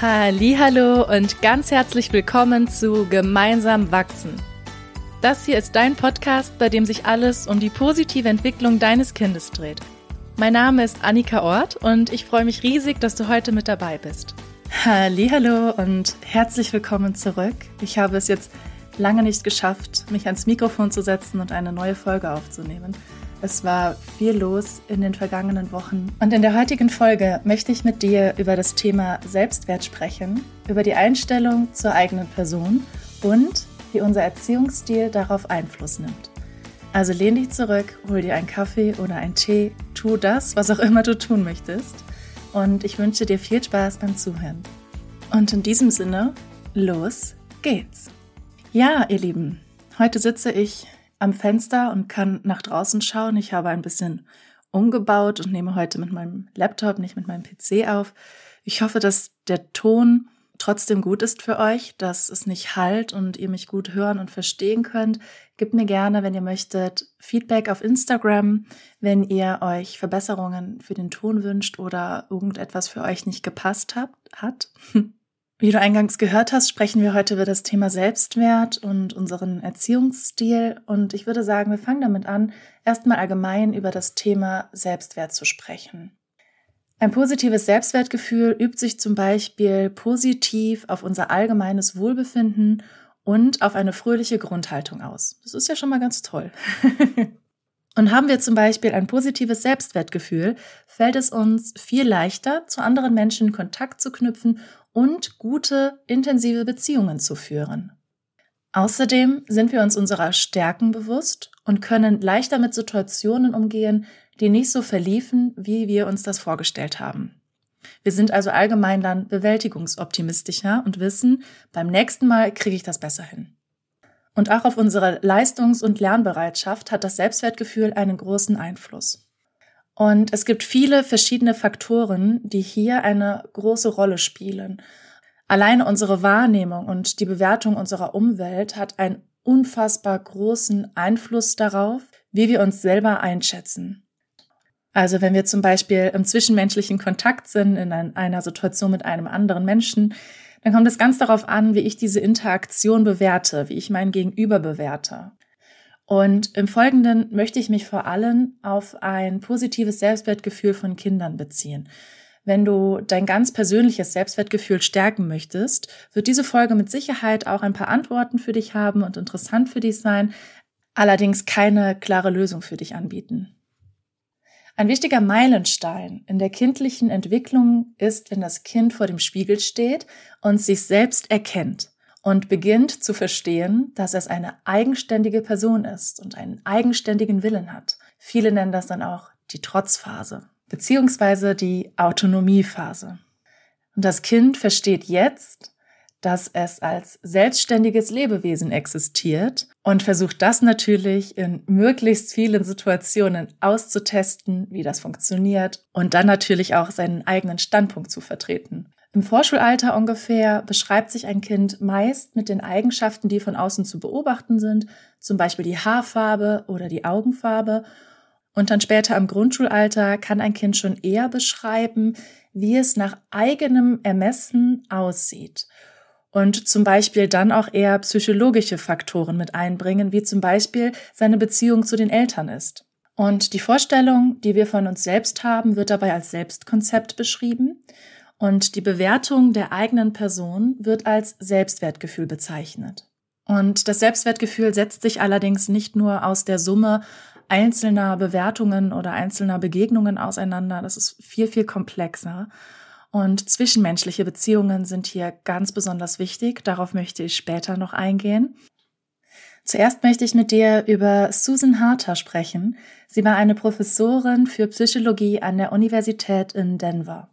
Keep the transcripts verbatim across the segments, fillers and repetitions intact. Hallihallo und ganz herzlich willkommen zu Gemeinsam Wachsen. Das hier ist dein Podcast, bei dem sich alles um die positive Entwicklung deines Kindes dreht. Mein Name ist Annika Ort und ich freue mich riesig, dass du heute mit dabei bist. Hallihallo und herzlich willkommen zurück. Ich habe es jetzt lange nicht geschafft, mich ans Mikrofon zu setzen und eine neue Folge aufzunehmen. Es war viel los in den vergangenen Wochen. Und in der heutigen Folge möchte ich mit dir über das Thema Selbstwert sprechen, über die Einstellung zur eigenen Person und wie unser Erziehungsstil darauf Einfluss nimmt. Also lehn dich zurück, hol dir einen Kaffee oder einen Tee, tu das, was auch immer du tun möchtest. Und ich wünsche dir viel Spaß beim Zuhören. Und in diesem Sinne, los geht's! Ja, ihr Lieben, heute sitze ich am Fenster und kann nach draußen schauen. Ich habe ein bisschen umgebaut und nehme heute mit meinem Laptop, nicht mit meinem P C auf. Ich hoffe, dass der Ton trotzdem gut ist für euch, dass es nicht hallt und ihr mich gut hören und verstehen könnt. Gebt mir gerne, wenn ihr möchtet, Feedback auf Instagram, wenn ihr euch Verbesserungen für den Ton wünscht oder irgendetwas für euch nicht gepasst habt, hat. Wie du eingangs gehört hast, sprechen wir heute über das Thema Selbstwert und unseren Erziehungsstil. Und ich würde sagen, wir fangen damit an, erstmal allgemein über das Thema Selbstwert zu sprechen. Ein positives Selbstwertgefühl übt sich zum Beispiel positiv auf unser allgemeines Wohlbefinden und auf eine fröhliche Grundhaltung aus. Das ist ja schon mal ganz toll. Und haben wir zum Beispiel ein positives Selbstwertgefühl, fällt es uns viel leichter, zu anderen Menschen Kontakt zu knüpfen und gute, intensive Beziehungen zu führen. Außerdem sind wir uns unserer Stärken bewusst und können leichter mit Situationen umgehen, die nicht so verliefen, wie wir uns das vorgestellt haben. Wir sind also allgemein dann bewältigungsoptimistischer und wissen, beim nächsten Mal kriege ich das besser hin. Und auch auf unsere Leistungs- und Lernbereitschaft hat das Selbstwertgefühl einen großen Einfluss. Und es gibt viele verschiedene Faktoren, die hier eine große Rolle spielen. Alleine unsere Wahrnehmung und die Bewertung unserer Umwelt hat einen unfassbar großen Einfluss darauf, wie wir uns selber einschätzen. Also wenn wir zum Beispiel im zwischenmenschlichen Kontakt sind, in einer Situation mit einem anderen Menschen, dann kommt es ganz darauf an, wie ich diese Interaktion bewerte, wie ich mein Gegenüber bewerte. Und im Folgenden möchte ich mich vor allem auf ein positives Selbstwertgefühl von Kindern beziehen. Wenn du dein ganz persönliches Selbstwertgefühl stärken möchtest, wird diese Folge mit Sicherheit auch ein paar Antworten für dich haben und interessant für dich sein, allerdings keine klare Lösung für dich anbieten. Ein wichtiger Meilenstein in der kindlichen Entwicklung ist, wenn das Kind vor dem Spiegel steht und sich selbst erkennt und beginnt zu verstehen, dass es eine eigenständige Person ist und einen eigenständigen Willen hat. Viele nennen das dann auch die Trotzphase beziehungsweise die Autonomiephase. Und das Kind versteht jetzt, dass es als selbstständiges Lebewesen existiert und versucht das natürlich in möglichst vielen Situationen auszutesten, wie das funktioniert und dann natürlich auch seinen eigenen Standpunkt zu vertreten. Im Vorschulalter ungefähr beschreibt sich ein Kind meist mit den Eigenschaften, die von außen zu beobachten sind, zum Beispiel die Haarfarbe oder die Augenfarbe. Und dann später im Grundschulalter kann ein Kind schon eher beschreiben, wie es nach eigenem Ermessen aussieht. Und zum Beispiel dann auch eher psychologische Faktoren mit einbringen, wie zum Beispiel seine Beziehung zu den Eltern ist. Und die Vorstellung, die wir von uns selbst haben, wird dabei als Selbstkonzept beschrieben. Und die Bewertung der eigenen Person wird als Selbstwertgefühl bezeichnet. Und das Selbstwertgefühl setzt sich allerdings nicht nur aus der Summe einzelner Bewertungen oder einzelner Begegnungen auseinander. Das ist viel, viel komplexer. Und zwischenmenschliche Beziehungen sind hier ganz besonders wichtig. Darauf möchte ich später noch eingehen. Zuerst möchte ich mit dir über Susan Harter sprechen. Sie war eine Professorin für Psychologie an der Universität in Denver.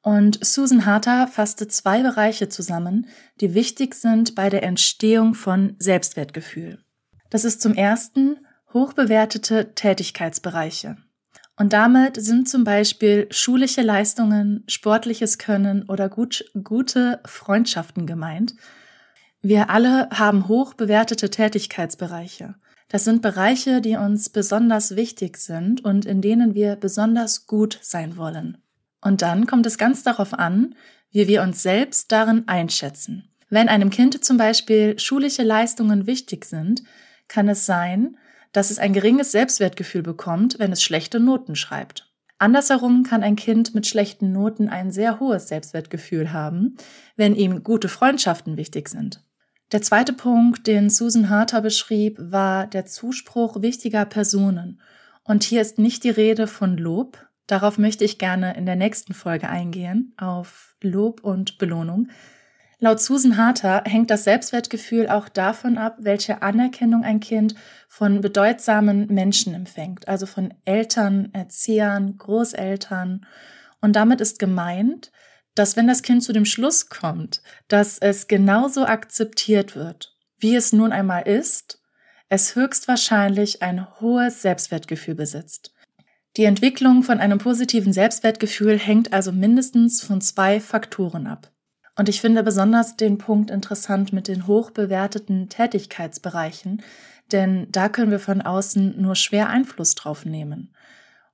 Und Susan Harter fasste zwei Bereiche zusammen, die wichtig sind bei der Entstehung von Selbstwertgefühl. Das ist zum ersten hochbewertete Tätigkeitsbereiche. Und damit sind zum Beispiel schulische Leistungen, sportliches Können oder gut, gute Freundschaften gemeint. Wir alle haben hoch bewertete Tätigkeitsbereiche. Das sind Bereiche, die uns besonders wichtig sind und in denen wir besonders gut sein wollen. Und dann kommt es ganz darauf an, wie wir uns selbst darin einschätzen. Wenn einem Kind zum Beispiel schulische Leistungen wichtig sind, kann es sein, dass es ein geringes Selbstwertgefühl bekommt, wenn es schlechte Noten schreibt. Andersherum kann ein Kind mit schlechten Noten ein sehr hohes Selbstwertgefühl haben, wenn ihm gute Freundschaften wichtig sind. Der zweite Punkt, den Susan Harter beschrieb, war der Zuspruch wichtiger Personen. Und hier ist nicht die Rede von Lob. Darauf möchte ich gerne in der nächsten Folge eingehen, auf Lob und Belohnung. Laut Susan Harter hängt das Selbstwertgefühl auch davon ab, welche Anerkennung ein Kind von bedeutsamen Menschen empfängt, also von Eltern, Erziehern, Großeltern. Und damit ist gemeint, dass wenn das Kind zu dem Schluss kommt, dass es genauso akzeptiert wird, wie es nun einmal ist, es höchstwahrscheinlich ein hohes Selbstwertgefühl besitzt. Die Entwicklung von einem positiven Selbstwertgefühl hängt also mindestens von zwei Faktoren ab. Und ich finde besonders den Punkt interessant mit den hoch bewerteten Tätigkeitsbereichen, denn da können wir von außen nur schwer Einfluss drauf nehmen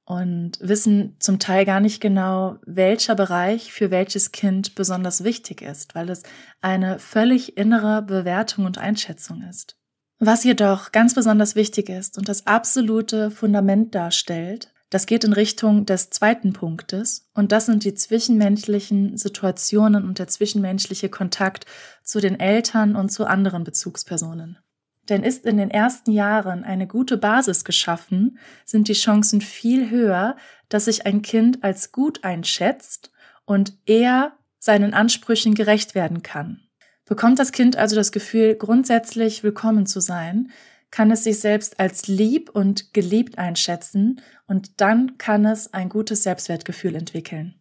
und wissen zum Teil gar nicht genau, welcher Bereich für welches Kind besonders wichtig ist, weil es eine völlig innere Bewertung und Einschätzung ist. Was jedoch ganz besonders wichtig ist und das absolute Fundament darstellt, das geht in Richtung des zweiten Punktes und das sind die zwischenmenschlichen Situationen und der zwischenmenschliche Kontakt zu den Eltern und zu anderen Bezugspersonen. Denn ist in den ersten Jahren eine gute Basis geschaffen, sind die Chancen viel höher, dass sich ein Kind als gut einschätzt und eher seinen Ansprüchen gerecht werden kann. Bekommt das Kind also das Gefühl, grundsätzlich willkommen zu sein, kann es sich selbst als lieb und geliebt einschätzen und dann kann es ein gutes Selbstwertgefühl entwickeln.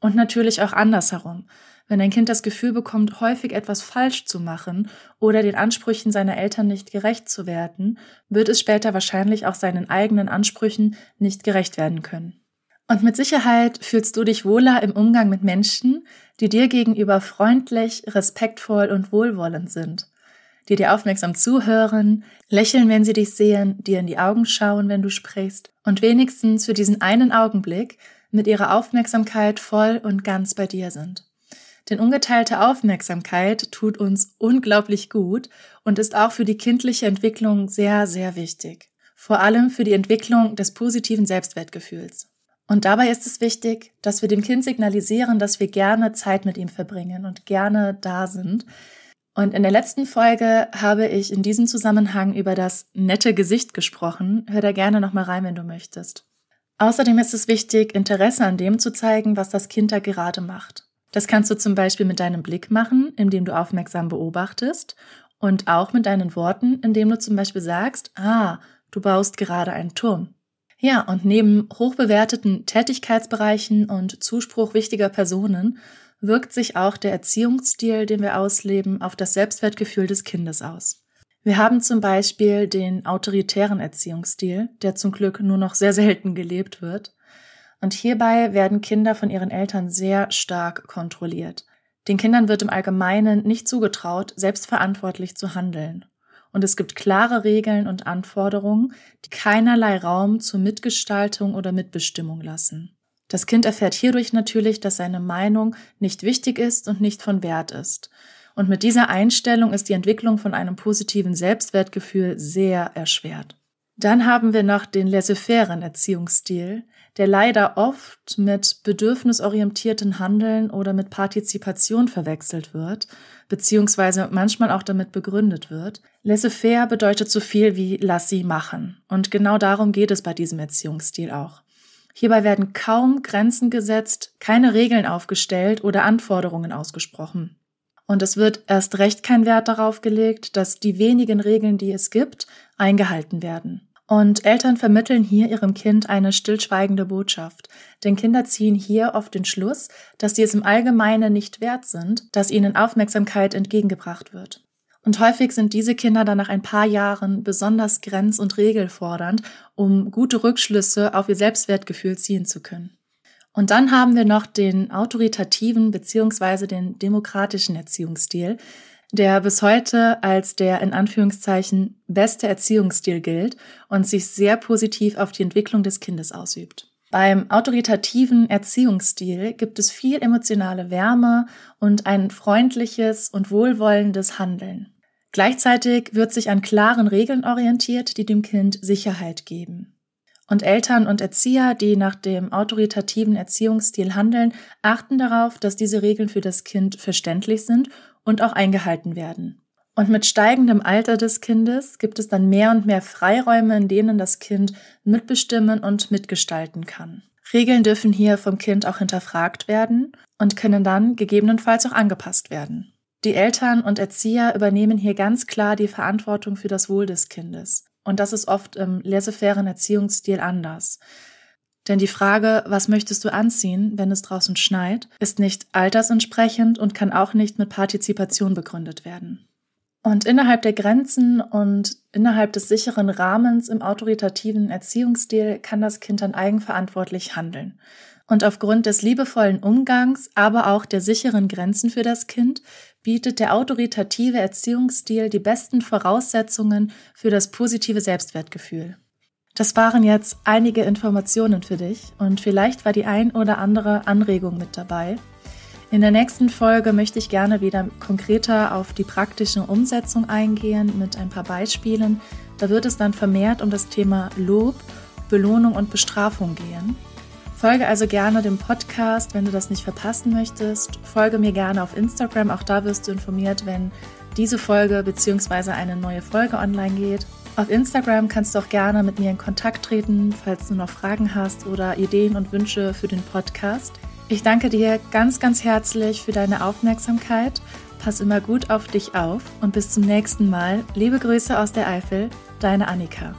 Und natürlich auch andersherum. Wenn ein Kind das Gefühl bekommt, häufig etwas falsch zu machen oder den Ansprüchen seiner Eltern nicht gerecht zu werden, wird es später wahrscheinlich auch seinen eigenen Ansprüchen nicht gerecht werden können. Und mit Sicherheit fühlst du dich wohler im Umgang mit Menschen, die dir gegenüber freundlich, respektvoll und wohlwollend sind, die dir aufmerksam zuhören, lächeln, wenn sie dich sehen, dir in die Augen schauen, wenn du sprichst und wenigstens für diesen einen Augenblick mit ihrer Aufmerksamkeit voll und ganz bei dir sind. Denn ungeteilte Aufmerksamkeit tut uns unglaublich gut und ist auch für die kindliche Entwicklung sehr, sehr wichtig. Vor allem für die Entwicklung des positiven Selbstwertgefühls. Und dabei ist es wichtig, dass wir dem Kind signalisieren, dass wir gerne Zeit mit ihm verbringen und gerne da sind. Und in der letzten Folge habe ich in diesem Zusammenhang über das nette Gesicht gesprochen. Hör da gerne nochmal rein, wenn du möchtest. Außerdem ist es wichtig, Interesse an dem zu zeigen, was das Kind da gerade macht. Das kannst du zum Beispiel mit deinem Blick machen, indem du aufmerksam beobachtest und auch mit deinen Worten, indem du zum Beispiel sagst, ah, du baust gerade einen Turm. Ja, und neben hochbewerteten Tätigkeitsbereichen und Zuspruch wichtiger Personen wirkt sich auch der Erziehungsstil, den wir ausleben, auf das Selbstwertgefühl des Kindes aus. Wir haben zum Beispiel den autoritären Erziehungsstil, der zum Glück nur noch sehr selten gelebt wird. Und hierbei werden Kinder von ihren Eltern sehr stark kontrolliert. Den Kindern wird im Allgemeinen nicht zugetraut, selbstverantwortlich zu handeln. Und es gibt klare Regeln und Anforderungen, die keinerlei Raum zur Mitgestaltung oder Mitbestimmung lassen. Das Kind erfährt hierdurch natürlich, dass seine Meinung nicht wichtig ist und nicht von Wert ist. Und mit dieser Einstellung ist die Entwicklung von einem positiven Selbstwertgefühl sehr erschwert. Dann haben wir noch den laissez-fairen Erziehungsstil, der leider oft mit bedürfnisorientierten Handeln oder mit Partizipation verwechselt wird, beziehungsweise manchmal auch damit begründet wird. Laissez-faire bedeutet so viel wie lass sie machen. Und genau darum geht es bei diesem Erziehungsstil auch. Hierbei werden kaum Grenzen gesetzt, keine Regeln aufgestellt oder Anforderungen ausgesprochen. Und es wird erst recht kein Wert darauf gelegt, dass die wenigen Regeln, die es gibt, eingehalten werden. Und Eltern vermitteln hier ihrem Kind eine stillschweigende Botschaft. Denn Kinder ziehen hier oft den Schluss, dass sie es im Allgemeinen nicht wert sind, dass ihnen Aufmerksamkeit entgegengebracht wird. Und häufig sind diese Kinder dann nach ein paar Jahren besonders grenz- und regelfordernd, um gute Rückschlüsse auf ihr Selbstwertgefühl ziehen zu können. Und dann haben wir noch den autoritativen bzw. den demokratischen Erziehungsstil, der bis heute als der in Anführungszeichen beste Erziehungsstil gilt und sich sehr positiv auf die Entwicklung des Kindes ausübt. Beim autoritativen Erziehungsstil gibt es viel emotionale Wärme und ein freundliches und wohlwollendes Handeln. Gleichzeitig wird sich an klaren Regeln orientiert, die dem Kind Sicherheit geben. Und Eltern und Erzieher, die nach dem autoritativen Erziehungsstil handeln, achten darauf, dass diese Regeln für das Kind verständlich sind und auch eingehalten werden. Und mit steigendem Alter des Kindes gibt es dann mehr und mehr Freiräume, in denen das Kind mitbestimmen und mitgestalten kann. Regeln dürfen hier vom Kind auch hinterfragt werden und können dann gegebenenfalls auch angepasst werden. Die Eltern und Erzieher übernehmen hier ganz klar die Verantwortung für das Wohl des Kindes. Und das ist oft im laissez-fairen Erziehungsstil anders. Denn die Frage, was möchtest du anziehen, wenn es draußen schneit, ist nicht altersentsprechend und kann auch nicht mit Partizipation begründet werden. Und innerhalb der Grenzen und innerhalb des sicheren Rahmens im autoritativen Erziehungsstil kann das Kind dann eigenverantwortlich handeln. Und aufgrund des liebevollen Umgangs, aber auch der sicheren Grenzen für das Kind, bietet der autoritative Erziehungsstil die besten Voraussetzungen für das positive Selbstwertgefühl. Das waren jetzt einige Informationen für dich und vielleicht war die ein oder andere Anregung mit dabei. In der nächsten Folge möchte ich gerne wieder konkreter auf die praktische Umsetzung eingehen mit ein paar Beispielen. Da wird es dann vermehrt um das Thema Lob, Belohnung und Bestrafung gehen. Folge also gerne dem Podcast, wenn du das nicht verpassen möchtest. Folge mir gerne auf Instagram, auch da wirst du informiert, wenn diese Folge bzw. eine neue Folge online geht. Auf Instagram kannst du auch gerne mit mir in Kontakt treten, falls du noch Fragen hast oder Ideen und Wünsche für den Podcast. Ich danke dir ganz, ganz herzlich für deine Aufmerksamkeit. Pass immer gut auf dich auf und bis zum nächsten Mal. Liebe Grüße aus der Eifel, deine Annika.